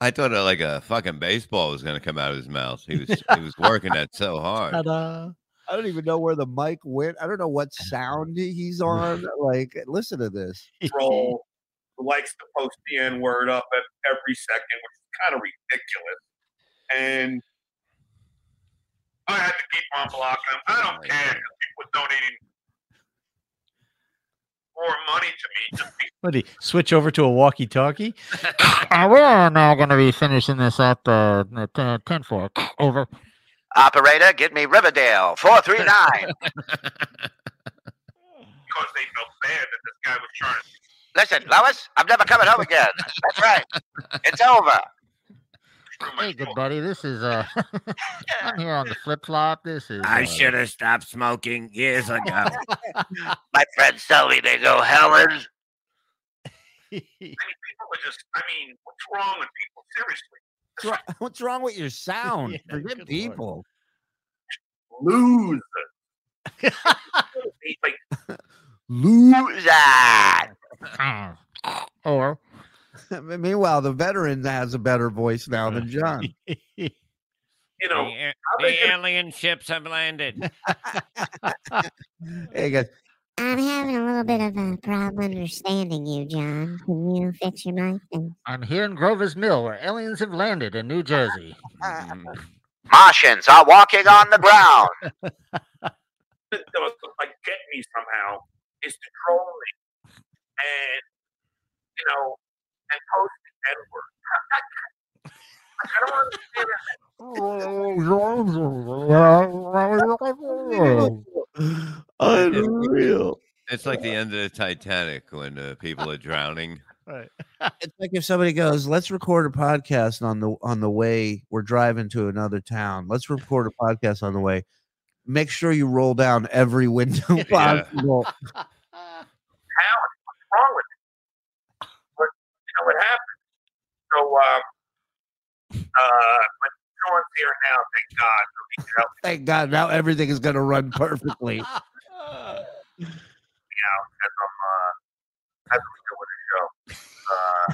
I thought uh, like a fucking baseball was going to come out of his mouth. He was he was working that so hard. Ta-da. I don't even know where the mic went. I don't know what sound he's on. Like, listen to this. Troll who likes to post the N-word up at every second, which is kind of ridiculous. And I had to keep on blocking him. I don't care because people donating more money to me. What did he switch over to a walkie-talkie? uh, we're now going to be finishing this up uh, at uh, ten four. Over. Operator, get me Riverdale four three nine. Because they felt bad that this guy was trying to. Listen, Lois, I'm never coming home again. That's right. It's over. Hey, good buddy. This is uh, I'm here on the flip flop. This is. Uh, I should have stopped smoking years ago. My friends tell me they go, Helen. I mean, people are just. I mean, what's wrong with people? Seriously, what's wrong with your sound? Yeah, forget people. Lose. like, Lose. Or. Meanwhile, the veteran has a better voice now than John. You know, the, the alien ships have landed. There you go. I'm having a little bit of a problem understanding you, John. Can you fix your mic? And- I'm here in Grover's Mill, where aliens have landed in New Jersey. Martians are walking on the ground. Like, get me somehow is to troll me, and you know. And post Edward. I don't understand that. Unreal. It's like the end of the Titanic when uh, people are drowning. Right. It's like if somebody goes, "Let's record a podcast on the on the way. We're driving to another town. Let's record a podcast on the way. Make sure you roll down every window possible." Yeah. How? What's wrong with? What happened? So, um, uh, but Sean's here now, thank God. So he can help me. Thank God, now everything is going to run perfectly. uh, you know, as I'm, uh, as we do with the show. Uh,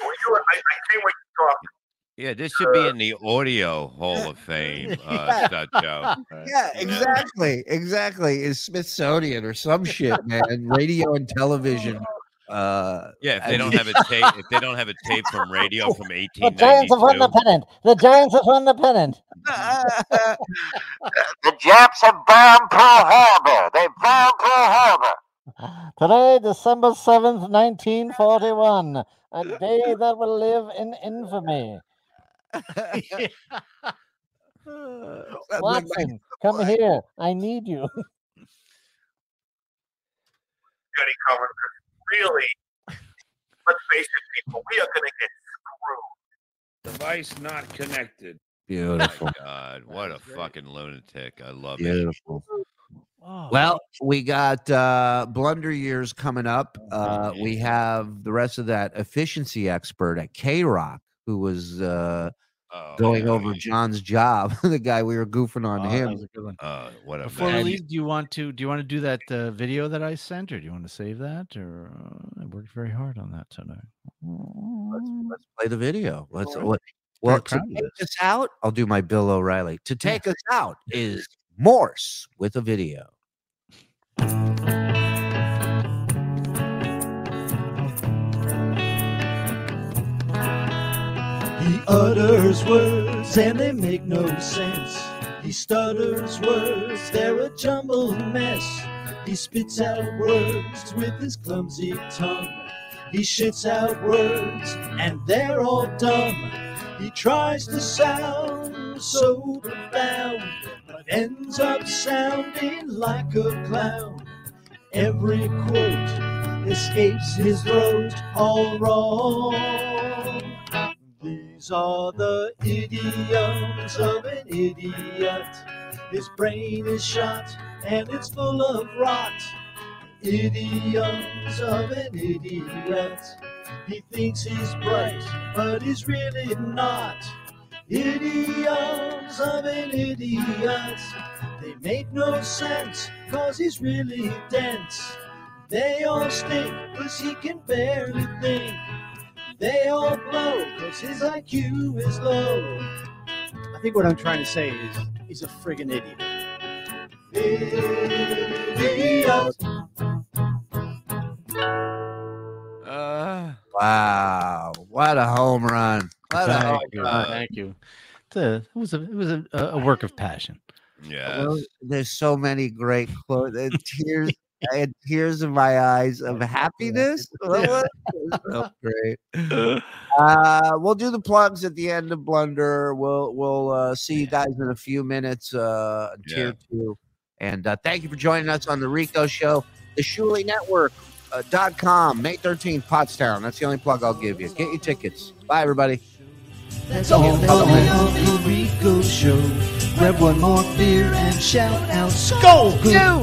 well, you were, I, I can't wait to talk. Yeah, this should uh, be in the audio Hall of Fame. Uh, yeah. Show. Yeah, exactly. Exactly. It's Smithsonian or some shit, man. Radio and television. Uh, yeah, if they I don't mean, have a tape, if they don't have a tape from radio from eighteen ninety-two, the Giants have won the pennant. The Giants have won the pennant. The Japs have bombed Pearl Harbor. They bombed Pearl Harbor. Today, December seventh, nineteen forty-one, a day that will live in infamy. Watson, come here. I need you. Goody Cullen. Really, let's face it, people, we are going to get screwed. Device not connected. Beautiful. Oh my God, what a fucking lunatic. I love Beautiful. it. Oh. Well, we got uh, Blunder Years coming up. Uh, we have the rest of that efficiency expert at K-Rock who was uh, oh, going over mean. John's job. The guy we were goofing on oh, him. Uh, what a Before we leave, do you want to do you want to do that uh, video that I sent, or do you want to save that? Or uh, I worked very hard on that tonight. Let's, let's play the video. Let's right. what, well to take us out. I'll do my Bill O'Reilly. To take yeah. us out is Morse with a video. He utters words and they make no sense. He stutters words, they're a jumbled mess. He spits out words with his clumsy tongue. He shits out words and they're all dumb. He tries to sound so profound, but ends up sounding like a clown. Every quote escapes his throat all wrong. These are the idioms of an idiot. His brain is shot and it's full of rot. Idioms of an idiot. He thinks he's bright, but he's really not. Idioms of an idiot. They make no sense, cause he's really dense. They all stink, cause he can barely think. They all blow, cause his I Q is low. I think what I'm trying to say is, he's a friggin' idiot. Idiot. Uh, wow! What a home run! What thank, a home you, run. thank you. A, it was a it was a, a work of passion. Yeah. Well, there's so many great quotes. Tears, I had tears in my eyes of happiness. Yeah. So great. Uh, we'll do the plugs at the end of Blunder. We'll we'll uh, see you guys in a few minutes. Uh, tier yeah. two, and uh, thank you for joining us on the Rico Show, the Shuley Network. Uh, dot com, May thirteenth, Pottstown. That's the only plug I'll give you. Get your tickets. Bye, everybody. That's all on the Rico Show. Grab one more beer and shout out, Skull Goo!